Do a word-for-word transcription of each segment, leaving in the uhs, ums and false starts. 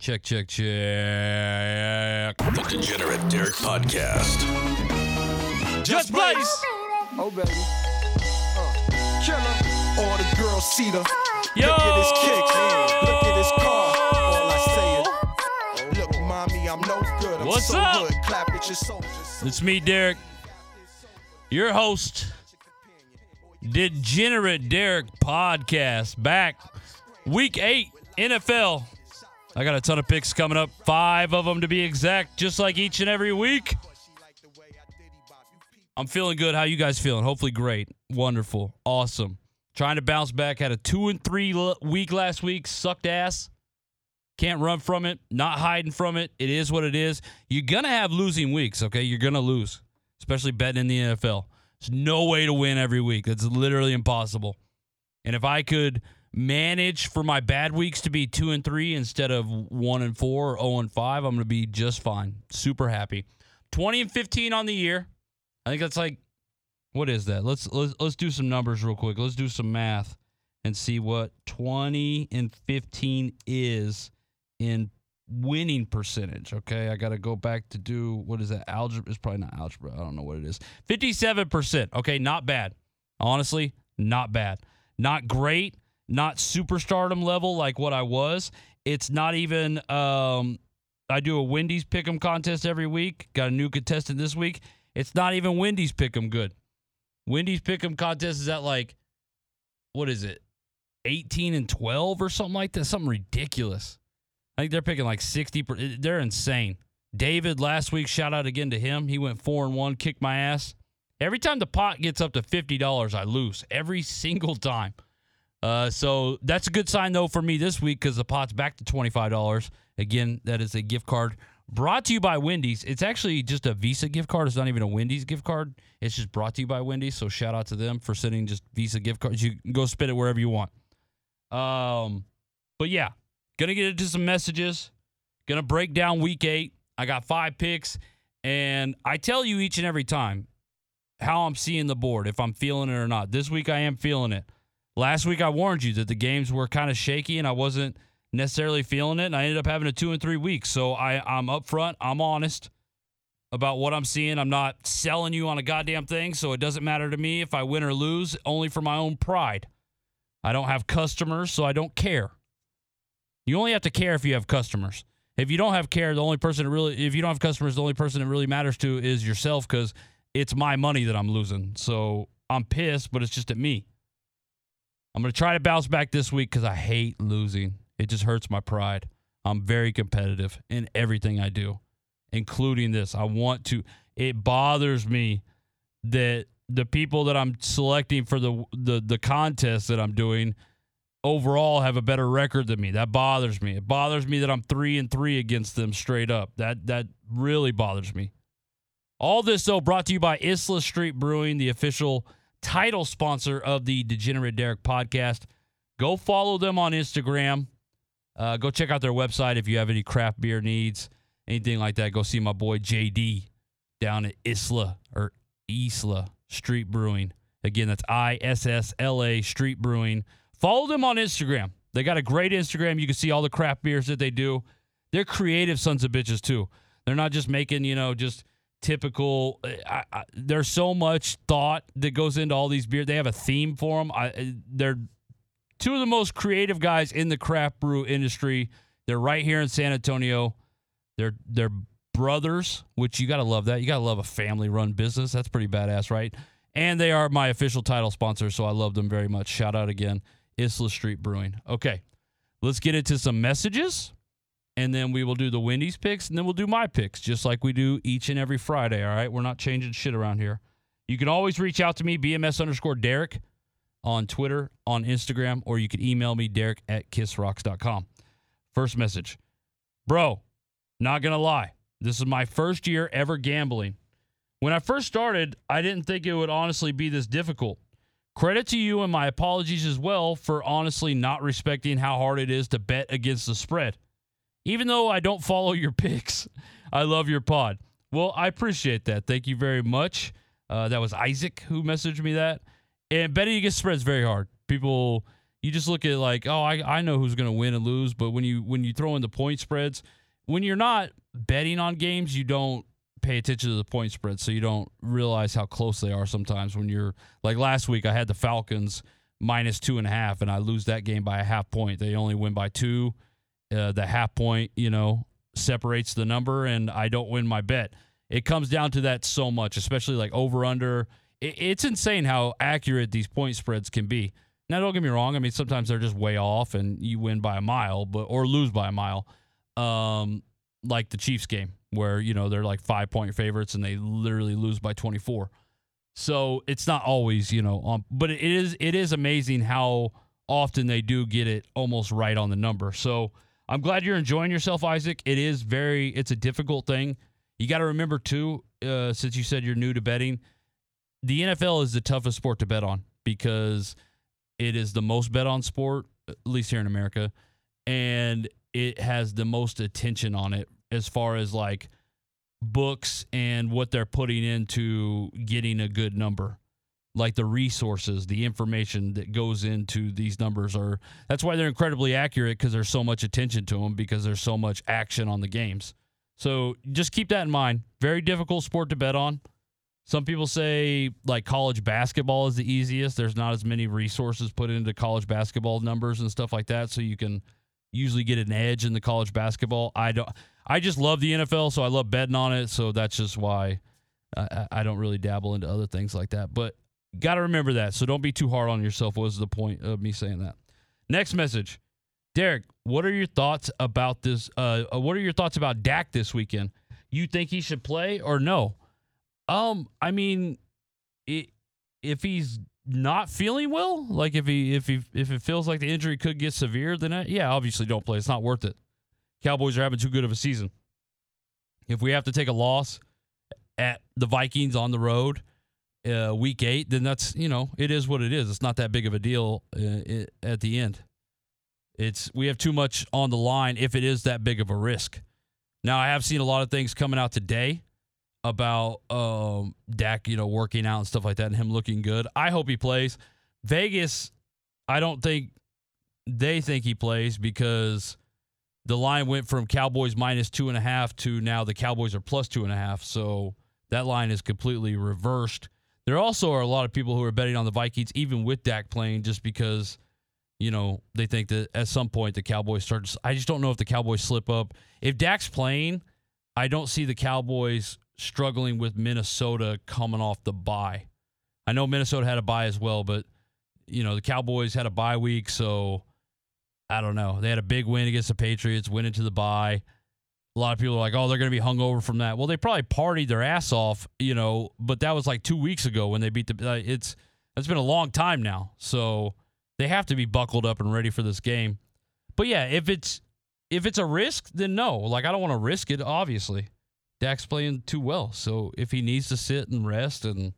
Check, check, check. The Degenerate Derek Podcast. Just Blaze. Oh, baby. Oh. Killer. Or the girl Cedar. Yo. Look at his kicks. Look at his car. All I say is, look, mommy, I'm no good. I'm What's so up? Good. Clap at your soldiers. It's me, Derek. Your host, Degenerate Derek Podcast. Back week eight N F L. I got a ton of picks coming up, five of them to be exact, just like each and every week. I'm feeling good. How you guys feeling? Hopefully great, wonderful, awesome. Trying to bounce back. Had a two and three week last week. Sucked ass. Can't run from it. Not hiding from it. It is what it is. You're going to have losing weeks, okay? You're going to lose, especially betting in the N F L. There's no way to win every week. That's literally impossible. And if I could manage for my bad weeks to be two and three instead of one and four or oh and five, I'm gonna be just fine. Super happy. Twenty and fifteen on the year. I think that's like, what is that? Let's let's let's do some numbers real quick. Let's do some math and see what twenty and fifteen is in winning percentage. Okay, I gotta go back to do what is that? Algebra? It's probably not algebra. I don't know what it is. Fifty-seven percent. Okay, not bad. Honestly, not bad. Not great. Not superstardom level like what I was. It's not even, um, I do a Wendy's Pick'em Contest every week. Got a new contestant this week. It's not even Wendy's Pick'em good. Wendy's Pick'em Contest is at like, what is it? eighteen and twelve or something like that. Something ridiculous. I think they're picking like sixty percent. They're insane. David last week, shout out again to him. He went four and one, kicked my ass. Every time the pot gets up to fifty dollars, I lose. Every single time. Uh, so that's a good sign, though, for me this week because the pot's back to twenty-five dollars. Again, that is a gift card brought to you by Wendy's. It's actually just a Visa gift card. It's not even a Wendy's gift card. It's just brought to you by Wendy's, so shout out to them for sending just Visa gift cards. You can go spend it wherever you want. Um, but, yeah, going to get into some messages. Going to break down week eight. I got five picks, and I tell you each and every time how I'm seeing the board, if I'm feeling it or not. This week I am feeling it. Last week, I warned you that the games were kind of shaky and I wasn't necessarily feeling it, and I ended up having a two and three weeks. So I, I'm upfront. I'm honest about what I'm seeing. I'm not selling you on a goddamn thing, so it doesn't matter to me if I win or lose, only for my own pride. I don't have customers, so I don't care. You only have to care if you have customers. If you don't have care, the only person that really, if you don't have customers, the only person it really matters to is yourself because it's my money that I'm losing. So I'm pissed, but it's just at me. I'm going to try to bounce back this week because I hate losing. It just hurts my pride. I'm very competitive in everything I do, including this. I want to. It bothers me that the people that I'm selecting for the, the, the contest that I'm doing overall have a better record than me. That bothers me. It bothers me that I'm three and three against them straight up. That, that really bothers me. All this, though, brought to you by I S S L A Street Brewing, the official title sponsor of the Degenerate Derek Podcast. Go follow them on Instagram. Uh, go check out their website if you have any craft beer needs, anything like that. Go see my boy J D down at I S S L A or I S S L A Street Brewing. Again, that's I S S L A Street Brewing. Follow them on Instagram. They got a great Instagram. You can see all the craft beers that they do. They're creative sons of bitches too. They're not just making, you know, just typical. I, I, there's so much thought that goes into all these beers. They have a theme for them. I, they're two of the most creative guys in the craft brew industry. They're right here in San Antonio. They're they're brothers, which you gotta love that. You gotta love a family-run business. That's pretty badass, right? And they are my official title sponsor, so I love them very much. Shout out again, I S S L A Street Brewing. Okay, let's get into some messages. And then we will do the Wendy's picks, and then we'll do my picks, just like we do each and every Friday, all right? We're not changing shit around here. You can always reach out to me, BMS underscore Derek, on Twitter, on Instagram, or you can email me, Derek at kiss rocks dot com. First message. Bro, not going to lie. This is my first year ever gambling. When I first started, I didn't think it would honestly be this difficult. Credit to you and my apologies as well for honestly not respecting how hard it is to bet against the spread. Even though I don't follow your picks, I love your pod. Well, I appreciate that. Thank you very much. Uh, that was Isaac who messaged me that. And betting against spread is very hard. People, you just look at like, oh, I, I know who's going to win and lose. But when you when you throw in the point spreads, when you're not betting on games, you don't pay attention to the point spread. So you don't realize how close they are sometimes when you're, like last week I had the Falcons minus two and a half, and I lose that game by a half point. They only win by two. Uh, the half point, you know, separates the number, and I don't win my bet. It comes down to that so much, especially like over under. It, it's insane how accurate these point spreads can be. Now, don't get me wrong. I mean, sometimes they're just way off, and you win by a mile, but or lose by a mile. Um, like the Chiefs game, where you know they're like five point favorites, and they literally lose by twenty-four. So it's not always, you know, um, but it is it is amazing how often they do get it almost right on the number. So I'm glad you're enjoying yourself, Isaac. It is very, it's a difficult thing. You got to remember, too, uh, since you said you're new to betting, the N F L is the toughest sport to bet on because it is the most bet on sport, at least here in America, and it has the most attention on it as far as like books and what they're putting into getting a good number. Like the resources, the information that goes into these numbers are, that's why they're incredibly accurate because there's so much attention to them because there's so much action on the games. So just keep that in mind. Very difficult sport to bet on. Some people say like college basketball is the easiest. There's not as many resources put into college basketball numbers and stuff like that. So you can usually get an edge in the college basketball. I don't, I just love the N F L. So I love betting on it. So that's just why I, I don't really dabble into other things like that, but got to remember that. So don't be too hard on yourself. What was the point of me saying that? Next message. Derek, what are your thoughts about this? Uh, what are your thoughts about Dak this weekend? You think he should play or no? Um, I mean, it, if he's not feeling well, like if he if he if it feels like the injury could get severe, then I, yeah, obviously don't play. It's not worth it. Cowboys are having too good of a season. If we have to take a loss at the Vikings on the road, uh, week eight, then that's, you know, it is what it is. It's not that big of a deal uh, it, at the end. It's, we have too much on the line if it is that big of a risk. Now, I have seen a lot of things coming out today about um, Dak, you know, working out and stuff like that and him looking good. I hope he plays. Vegas, I don't think they think he plays because the line went from Cowboys minus two and a half to now the Cowboys are plus two and a half. So that line is completely reversed. There also are a lot of people who are betting on the Vikings, even with Dak playing, just because, you know, they think that at some point the Cowboys start to, I just don't know if the Cowboys slip up. If Dak's playing, I don't see the Cowboys struggling with Minnesota coming off the bye. I know Minnesota had a bye as well, but, you know, the Cowboys had a bye week, so I don't know. They had a big win against the Patriots, went into the bye. A lot of people are like, oh, they're going to be hungover from that. Well, they probably partied their ass off, you know, but that was like two weeks ago when they beat the uh, – it's that's been a long time now. So they have to be buckled up and ready for this game. But, yeah, if it's if it's a risk, then no. Like, I don't want to risk it, obviously. Dak's playing too well. So if he needs to sit and rest and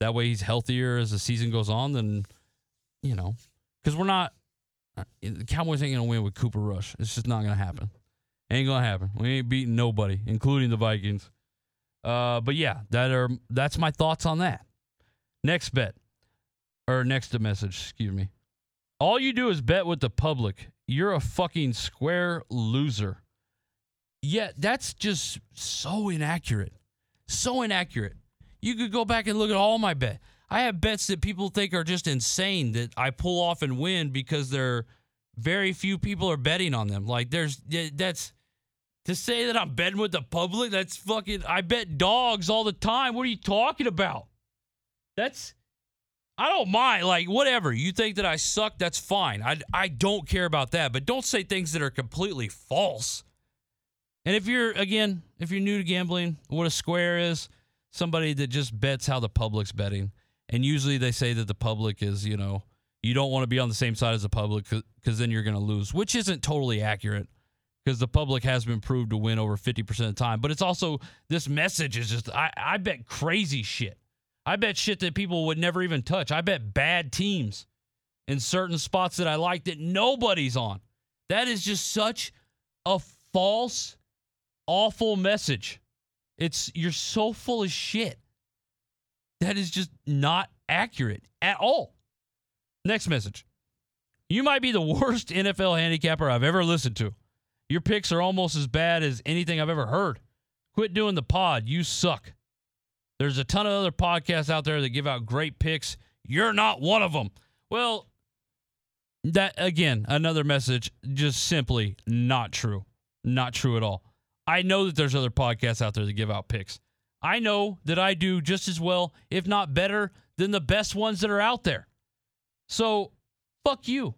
that way he's healthier as the season goes on, then, you know, because we're not – the Cowboys ain't going to win with Cooper Rush. It's just not going to happen. Ain't gonna happen. We ain't beating nobody, including the Vikings. Uh, but yeah, that are that's my thoughts on that. Next bet, or next message, excuse me. All you do is bet with the public. You're a fucking square loser. Yeah, that's just so inaccurate. So inaccurate. You could go back and look at all my bets. I have bets that people think are just insane that I pull off and win because they're very few people are betting on them. Like there's that's. To say that I'm betting with the public, that's fucking... I bet dogs all the time. What are you talking about? That's... I don't mind. Like, whatever. You think that I suck, that's fine. I, I don't care about that. But don't say things that are completely false. And if you're, again, if you're new to gambling, what a square is, somebody that just bets how the public's betting. And usually they say that the public is, you know, you don't want to be on the same side as the public because then you're going to lose, which isn't totally accurate. because the public has been proved to win over fifty percent of the time. But it's also, this message is just, I, I bet crazy shit. I bet shit that people would never even touch. I bet bad teams in certain spots that I like that nobody's on. That is just such a false, awful message. It's, you're so full of shit. That is just not accurate at all. Next message. You might be the worst N F L handicapper I've ever listened to. Your picks are almost as bad as anything I've ever heard. Quit doing the pod. You suck. There's a ton of other podcasts out there that give out great picks. You're not one of them. Well, that, again, another message, just simply not true. Not true at all. I know that there's other podcasts out there that give out picks. I know that I do just as well, if not better, than the best ones that are out there. So, fuck you.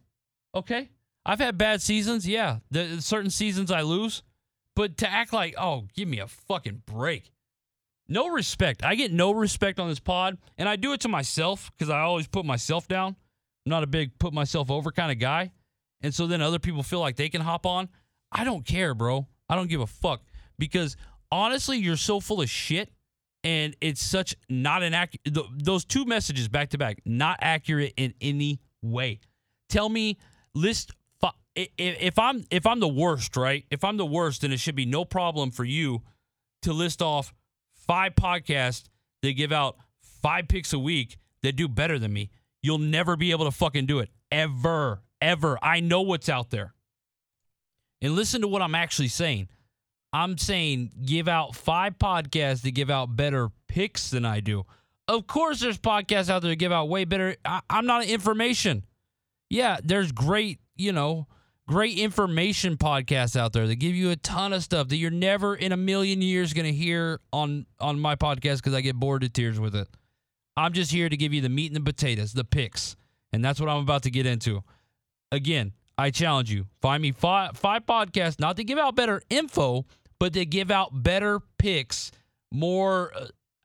Okay? I've had bad seasons. Yeah, the, certain seasons I lose. But to act like, oh, give me a fucking break. No respect. I get no respect on this pod. And I do it to myself because I always put myself down. I'm not a big put myself over kind of guy. And so then other people feel like they can hop on. I don't care, bro. I don't give a fuck. Because honestly, you're so full of shit. And it's such not an accurate. Th- those two messages back to back, not accurate in any way. Tell me, list. If I'm if I'm the worst, right? If I'm the worst, then it should be no problem for you to list off five podcasts that give out five picks a week that do better than me. You'll never be able to fucking do it. Ever. Ever. I know what's out there. And listen to what I'm actually saying. I'm saying give out five podcasts that give out better picks than I do. Of course there's podcasts out there that give out way better. I, I'm not information. Yeah, there's great, you know, great information podcasts out there that give you a ton of stuff that you're never in a million years going to hear on, on my podcast because I get bored to tears with it. I'm just here to give you the meat and the potatoes, the picks, and that's what I'm about to get into. Again, I challenge you. Find me five, five podcasts, not to give out better info, but to give out better picks, more,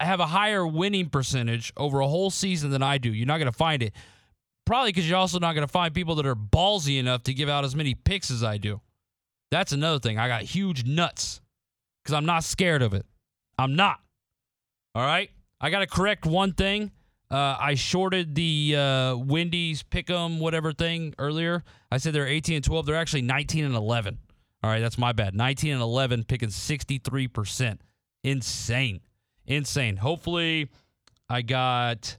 have a higher winning percentage over a whole season than I do. You're not going to find it. Probably because you're also not going to find people that are ballsy enough to give out as many picks as I do. That's another thing. I got huge nuts because I'm not scared of it. I'm not. All right? I got to correct one thing. Uh, I shorted the uh, Wendy's Pick'em whatever thing earlier. I said they're eighteen and twelve. They're actually nineteen and eleven. All right, that's my bad. nineteen and eleven, picking sixty-three percent. Insane. Insane. Hopefully, I got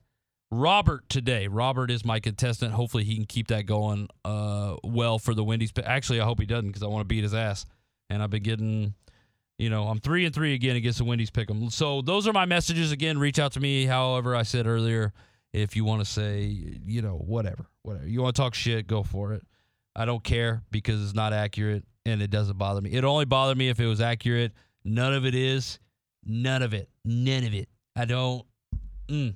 Robert today. Robert is my contestant. Hopefully he can keep that going uh, well for the Wendy's. Actually, I hope he doesn't because I want to beat his ass. And I've been getting, you know, I'm three and three again against the Wendy's Pick'em. So those are my messages. Again, reach out to me. However, I said earlier, if you want to say, you know, whatever, whatever. You want to talk shit, go for it. I don't care because it's not accurate and it doesn't bother me. It only bothered me if it was accurate. None of it is. None of it. None of it. I don't. Mm.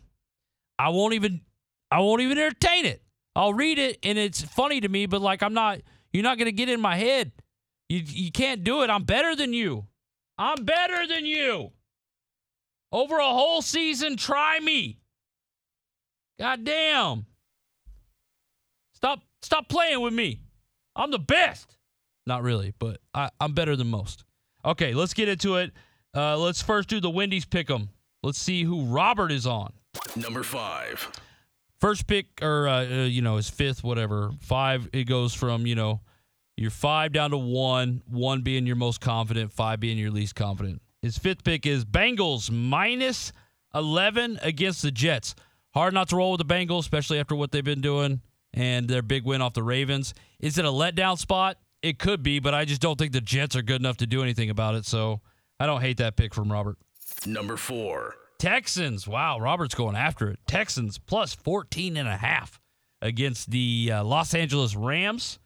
I won't even, I won't even entertain it. I'll read it, and it's funny to me, but, like, I'm not, you're not going to get in my head. You you can't do it. I'm better than you. I'm better than you. Over a whole season, try me. Goddamn. Stop, stop playing with me. I'm the best. Not really, but I, I'm better than most. Okay, let's get into it. Uh, let's first do the Wendy's Pick'em. Let's see who Robert is on. Number five. First pick, or, uh, uh, you know, is fifth, whatever. Five, it goes from, you know, your five down to one, one being your most confident, five being your least confident. His fifth pick is Bengals minus eleven against the Jets. Hard not to roll with the Bengals, especially after what they've been doing and their big win off the Ravens. Is it a letdown spot? It could be, but I just don't think the Jets are good enough to do anything about it, so I don't hate that pick from Robert. Number four. Texans. Wow, Robert's going after it. Texans plus fourteen and a half against the uh, Los Angeles Rams.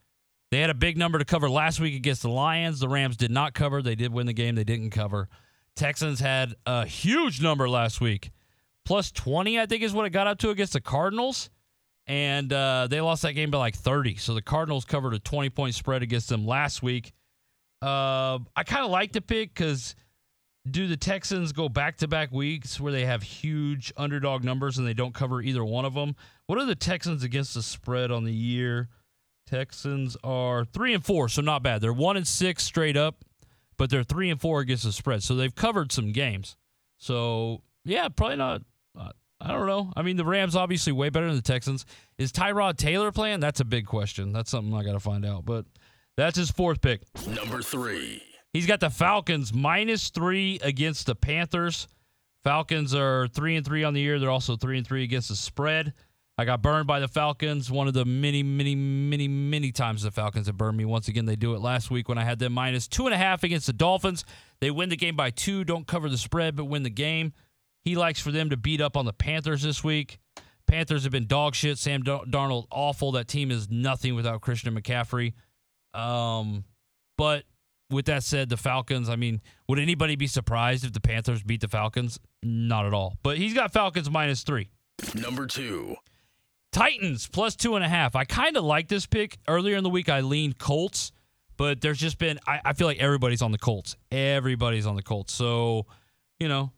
They had a big number to cover last week against the Lions. The Rams did not cover. They did win the game. They didn't cover. Texans had a huge number last week. Plus twenty, I think, is what it got up to against the Cardinals. And uh, they lost that game by like thirty. So the Cardinals covered a twenty-point spread against them last week. Uh, I kind of like the pick because do the Texans go back-to-back weeks where they have huge underdog numbers and they don't cover either one of them? What are the Texans against the spread on the year? Texans are three and four, so not bad. They're one and six straight up, but they're three and four against the spread. So they've covered some games. So yeah, probably not. I don't know. I mean, the Rams obviously way better than the Texans. Is Tyrod Taylor playing? That's a big question. That's something I got to find out. But that's his fourth pick. Number three. He's got the Falcons minus three against the Panthers. Falcons are three and three on the year. They're also three and three against the spread. I got burned by the Falcons one of the many, many, many, many times the Falcons have burned me. Once again, they do it last week when I had them minus two and a half against the Dolphins. They win the game by two, don't cover the spread, but win the game. He likes for them to beat up on the Panthers this week. Panthers have been dog shit. Sam Darnold, awful. That team is nothing without Christian McCaffrey. Um, but with that said, the Falcons, I mean, would anybody be surprised if the Panthers beat the Falcons? Not at all. But he's got Falcons minus three. Number two. Titans plus two and a half. I kind of like this pick. Earlier in the week, I leaned Colts, but there's just been, I, I feel like everybody's on the Colts. Everybody's on the Colts. So, you know,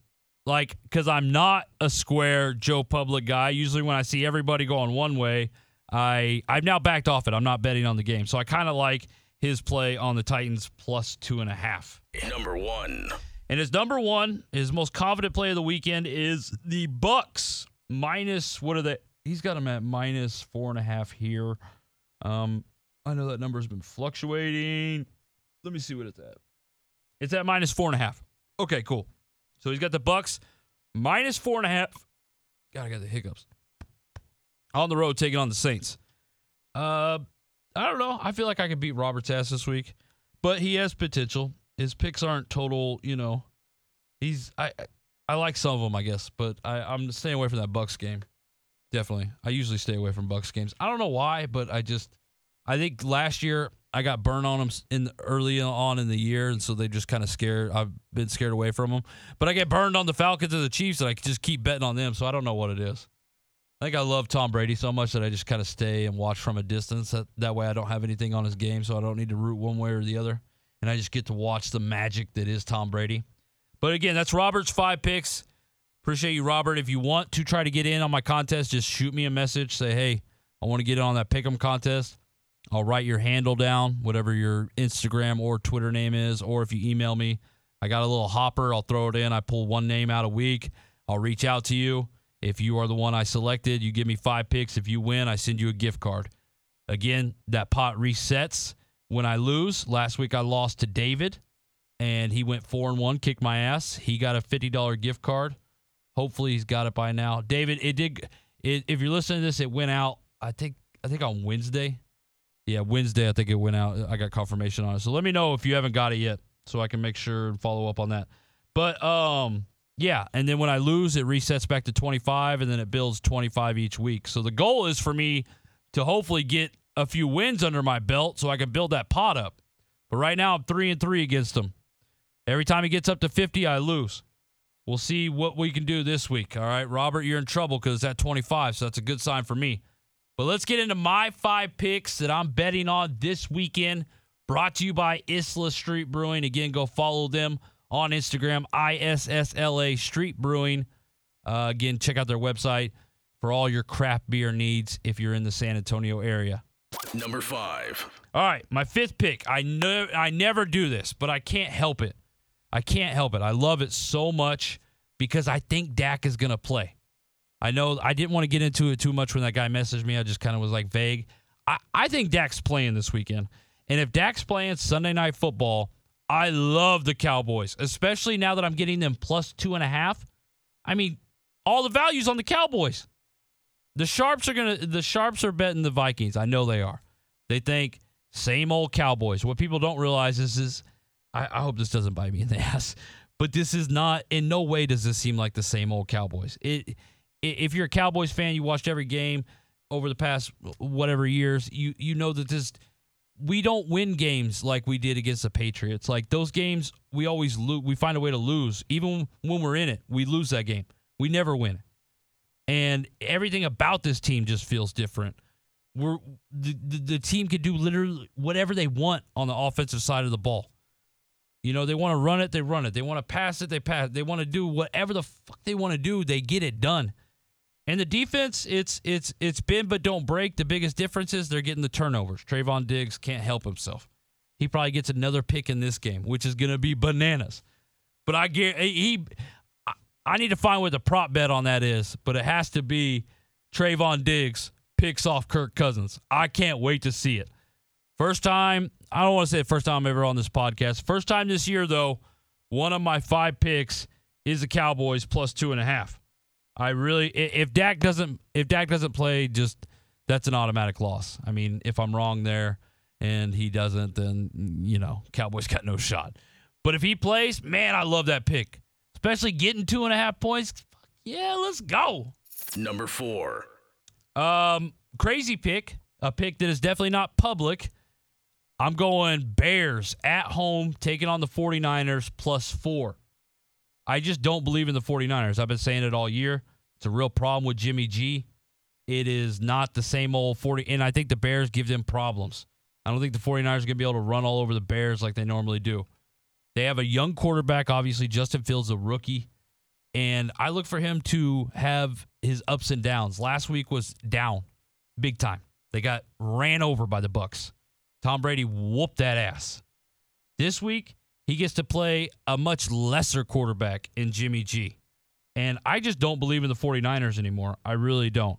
like, because I'm not a square Joe Public guy. Usually when I see everybody going one way, I, I've now backed off it. I'm not betting on the game. So I kind of like his play on the Titans plus two and a half. Number one. And his number one, his most confident play of the weekend is the Bucks minus, what are they? He's got him at minus four and a half here. Um, I know that number's been fluctuating. Let me see what it's at. It's at minus four and a half. Okay, cool. So he's got the Bucks minus four and a half. God, I got the hiccups. On the road, taking on the Saints. Uh, I don't know. I feel like I could beat Robert's ass this week, but he has potential. His picks aren't total. You know, he's I I like some of them, I guess, but I, I'm staying away from that Bucks game. Definitely. I usually stay away from Bucs games. I don't know why, but I just, I think last year I got burned on them in the, early on in the year, and so they just kind of scared. I've been scared away from them. But I get burned on the Falcons and the Chiefs, and I just keep betting on them, so I don't know what it is. I think I love Tom Brady so much that I just kind of stay and watch from a distance. That, that way I don't have anything on his game, so I don't need to root one way or the other. And I just get to watch the magic that is Tom Brady. But again, that's Robert's five picks. Appreciate you, Robert. If you want to try to get in on my contest, just shoot me a message. Say, hey, I want to get in on that Pick'em contest. I'll write your handle down, whatever your Instagram or Twitter name is. Or if you email me, I got a little hopper. I'll throw it in. I pull one name out a week. I'll reach out to you. If you are the one I selected, you give me five picks. If you win, I send you a gift card. Again, that pot resets when I lose. Last week I lost to David, and he went four and one, kicked my ass. He got a fifty dollars gift card. Hopefully he's got it by now. David, it did. It, if you're listening to this, it went out. I think. I think on Wednesday. Yeah, Wednesday. I think it went out. I got confirmation on it. So let me know if you haven't got it yet, so I can make sure and follow up on that. But um, yeah. And then when I lose, it resets back to twenty-five, and then it builds twenty-five each week. So the goal is for me to hopefully get a few wins under my belt, so I can build that pot up. But right now, I'm three and three against him. Every time he gets up to fifty, I lose. We'll see what we can do this week, all right? Robert, you're in trouble because it's at twenty-five, so that's a good sign for me. But let's get into my five picks that I'm betting on this weekend, brought to you by I S S L A Street Brewing. Again, go follow them on Instagram, I S S L A Street Brewing. Uh, again, check out their website for all your craft beer needs if you're in the San Antonio area. Number five. All right, my fifth pick. I know I never do this, but I can't help it. I can't help it. I love it so much because I think Dak is going to play. I know I didn't want to get into it too much when that guy messaged me. I just kind of was like vague. I, I think Dak's playing this weekend. And if Dak's playing Sunday Night Football, I love the Cowboys, especially now that I'm getting them plus two and a half. I mean, all the values on the Cowboys. The Sharps are going to, the Sharps are betting the Vikings. I know they are. They think same old Cowboys. What people don't realize is, is I hope this doesn't bite me in the ass, but this is not, in no way does this seem like the same old Cowboys. It, if you're a Cowboys fan, you watched every game over the past whatever years, you you know that this, we don't win games like we did against the Patriots. Like those games, we always lose. We find a way to lose. Even when we're in it, we lose that game. We never win. And everything about this team just feels different. We're the, the, the team could do literally whatever they want on the offensive side of the ball. You know, they want to run it, they run it. They want to pass it, they pass it. They want to do whatever the fuck they want to do, they get it done. And the defense, it's it's it's bend but don't break. The biggest difference is they're getting the turnovers. Trayvon Diggs can't help himself. He probably gets another pick in this game, which is going to be bananas. But I he, I need to find what the prop bet on that is, but it has to be Trayvon Diggs picks off Kirk Cousins. I can't wait to see it. First time, I don't want to say first time ever on this podcast. First time this year, though, one of my five picks is the Cowboys plus two and a half. I really, if Dak doesn't, if Dak doesn't play, just that's an automatic loss. I mean, if I'm wrong there and he doesn't, then, you know, Cowboys got no shot. But if he plays, man, I love that pick, especially getting two and a half points. Fuck yeah, let's go. Number four. Um, crazy pick, a pick that is definitely not public. I'm going Bears at home, taking on the 49ers plus four. I just don't believe in the 49ers. I've been saying it all year. It's a real problem with Jimmy G. It is not the same old forty, and I think the Bears give them problems. I don't think the 49ers are going to be able to run all over the Bears like they normally do. They have a young quarterback, obviously. Justin Fields, a rookie, and I look for him to have his ups and downs. Last week was down big time. They got ran over by the Bucks. Tom Brady whooped that ass. This week, he gets to play a much lesser quarterback in Jimmy G. And I just don't believe in the 49ers anymore. I really don't.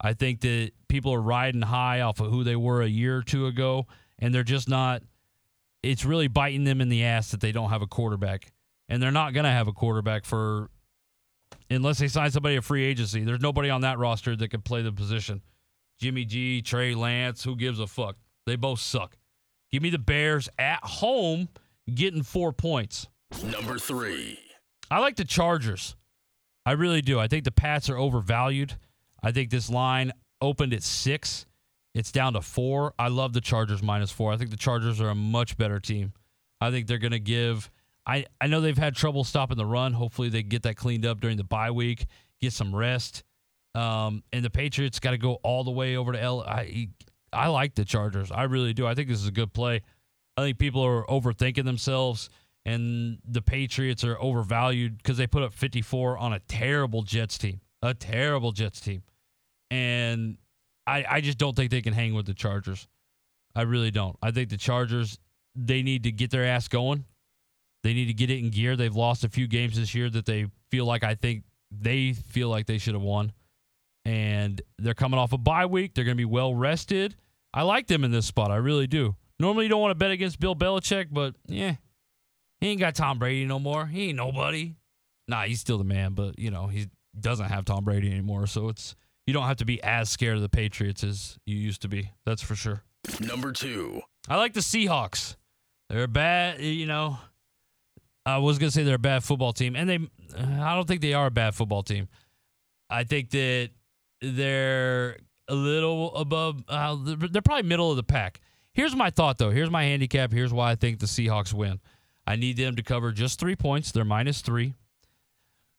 I think that people are riding high off of who they were a year or two ago, and they're just not – it's really biting them in the ass that they don't have a quarterback. And they're not going to have a quarterback for – unless they sign somebody a free agency. There's nobody on that roster that can play the position. Jimmy G, Trey Lance, who gives a fuck? They both suck. Give me the Bears at home getting four points. Number three. I like the Chargers. I really do. I think the Pats are overvalued. I think this line opened at six. It's down to four. I love the Chargers minus four. I think the Chargers are a much better team. I think they're going to give I, – I know they've had trouble stopping the run. Hopefully they get that cleaned up during the bye week, get some rest. Um, and the Patriots got to go all the way over to L. I, I like the Chargers. I really do. I think this is a good play. I think people are overthinking themselves, and the Patriots are overvalued because they put up fifty-four on a terrible Jets team, a terrible Jets team. And I, I just don't think they can hang with the Chargers. I really don't. I think the Chargers, they need to get their ass going. They need to get it in gear. They've lost a few games this year that they feel like I think they feel like they should have won. And they're coming off a bye week. They're going to be well-rested. I like them in this spot. I really do. Normally, you don't want to bet against Bill Belichick, but, yeah, he ain't got Tom Brady no more. He ain't nobody. Nah, he's still the man, but, you know, he doesn't have Tom Brady anymore, so it's you don't have to be as scared of the Patriots as you used to be. That's for sure. Number two. I like the Seahawks. They're bad, you know. I was going to say they're a bad football team, and they I don't think they are a bad football team. I think that they're a little above, uh, they're probably middle of the pack. Here's my thought, though. Here's my handicap. Here's why I think the Seahawks win. I need them to cover just three points. They're minus three.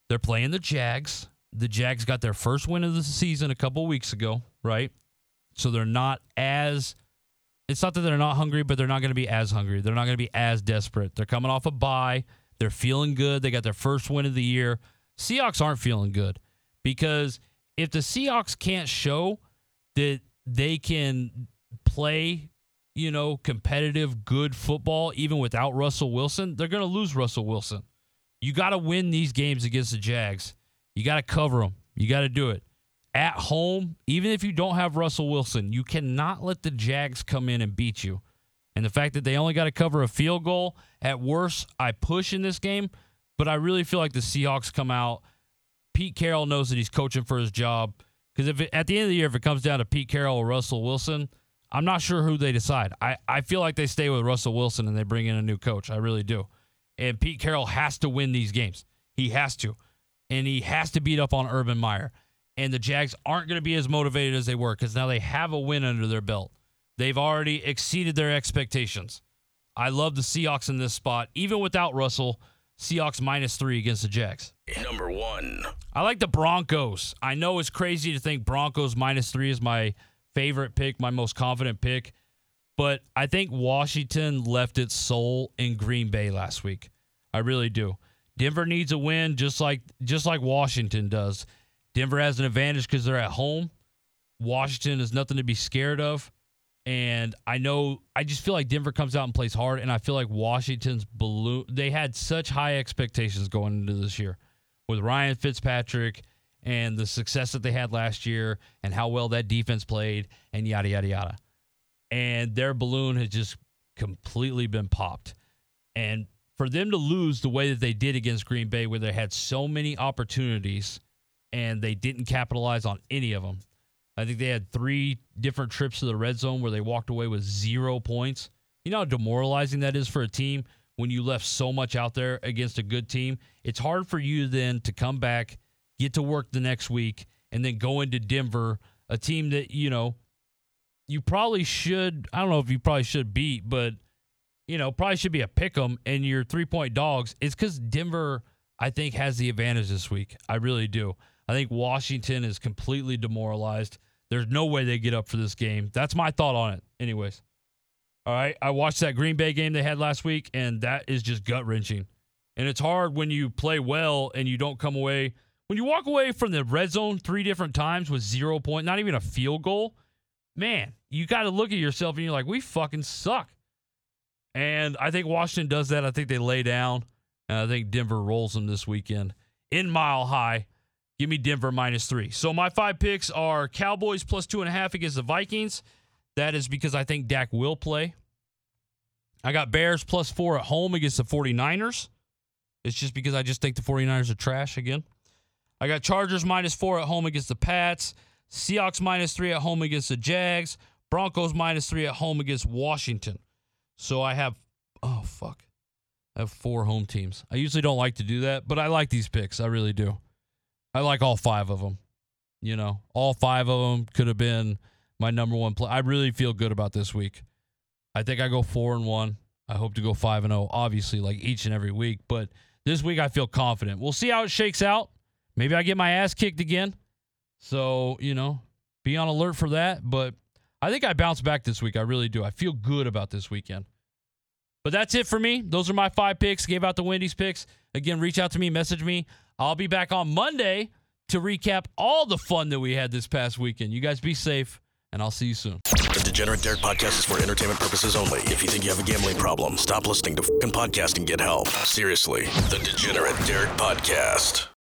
They're playing the Jags. The Jags got their first win of the season a couple weeks ago, right? So they're not as, it's not that they're not hungry, but they're not going to be as hungry. They're not going to be as desperate. They're coming off a bye. They're feeling good. They got their first win of the year. Seahawks aren't feeling good because if the Seahawks can't show that they can play, you know, competitive, good football, even without Russell Wilson, they're going to lose Russell Wilson. You got to win these games against the Jags. You got to cover them. You got to do it. At home, even if you don't have Russell Wilson, you cannot let the Jags come in and beat you. And the fact that they only got to cover a field goal, at worst, I push in this game, but I really feel like the Seahawks come out. Pete Carroll knows that he's coaching for his job because if it, at the end of the year, if it comes down to Pete Carroll or Russell Wilson, I'm not sure who they decide. I, I feel like they stay with Russell Wilson and they bring in a new coach. I really do. And Pete Carroll has to win these games. He has to. And he has to beat up on Urban Meyer. And the Jags aren't going to be as motivated as they were because now they have a win under their belt. They've already exceeded their expectations. I love the Seahawks in this spot. Even without Russell, Seahawks minus three against the Jags. Number one. I like the Broncos. I know it's crazy to think Broncos minus three is my favorite pick, my most confident pick, but I think Washington left its soul in Green Bay last week. I really do. Denver needs a win just like just like Washington does. Denver has an advantage because they're at home. Washington is nothing to be scared of. And I know, I just feel like Denver comes out and plays hard, and I feel like Washington's balloon. They had such high expectations going into this year with Ryan Fitzpatrick and the success that they had last year and how well that defense played and yada, yada, yada. And their balloon has just completely been popped. And for them to lose the way that they did against Green Bay, where they had so many opportunities and they didn't capitalize on any of them. I think they had three different trips to the red zone where they walked away with zero points. You know how demoralizing that is for a team when you left so much out there against a good team? It's hard for you then to come back, get to work the next week, and then go into Denver, a team that, you know, you probably should, I don't know if you probably should beat, but, you know, probably should be a pick 'em, and your three-point dogs. It's because Denver, I think, has the advantage this week. I really do. I think Washington is completely demoralized. There's no way they get up for this game. That's my thought on it. Anyways. All right. I watched that Green Bay game they had last week, and that is just gut-wrenching. And it's hard when you play well and you don't come away. When you walk away from the red zone three different times with zero point, not even a field goal, man, you got to look at yourself and you're like, we fucking suck. And I think Washington does that. I think they lay down. And I think Denver rolls them this weekend in Mile High. Give me Denver minus three. So my five picks are Cowboys plus two and a half against the Vikings. That is because I think Dak will play. I got Bears plus four at home against the 49ers. It's just because I just think the 49ers are trash again. I got Chargers minus four at home against the Pats. Seahawks minus three at home against the Jags. Broncos minus three at home against Washington. So I have, oh, fuck. I have four home teams. I usually don't like to do that, but I like these picks. I really do. I like all five of them. You know, all five of them could have been my number one play. I really feel good about this week. I think I go four and one. I hope to go five and oh, obviously, like each and every week. But this week I feel confident. We'll see how it shakes out. Maybe I get my ass kicked again. So, you know, be on alert for that. But I think I bounce back this week. I really do. I feel good about this weekend. But that's it for me. Those are my five picks. Gave out the Wendy's picks. Again, reach out to me, message me. I'll be back on Monday to recap all the fun that we had this past weekend. You guys be safe, and I'll see you soon. The Degenerate Derek Podcast is for entertainment purposes only. If you think you have a gambling problem, stop listening to fucking podcast and get help. Seriously, the Degenerate Derek Podcast.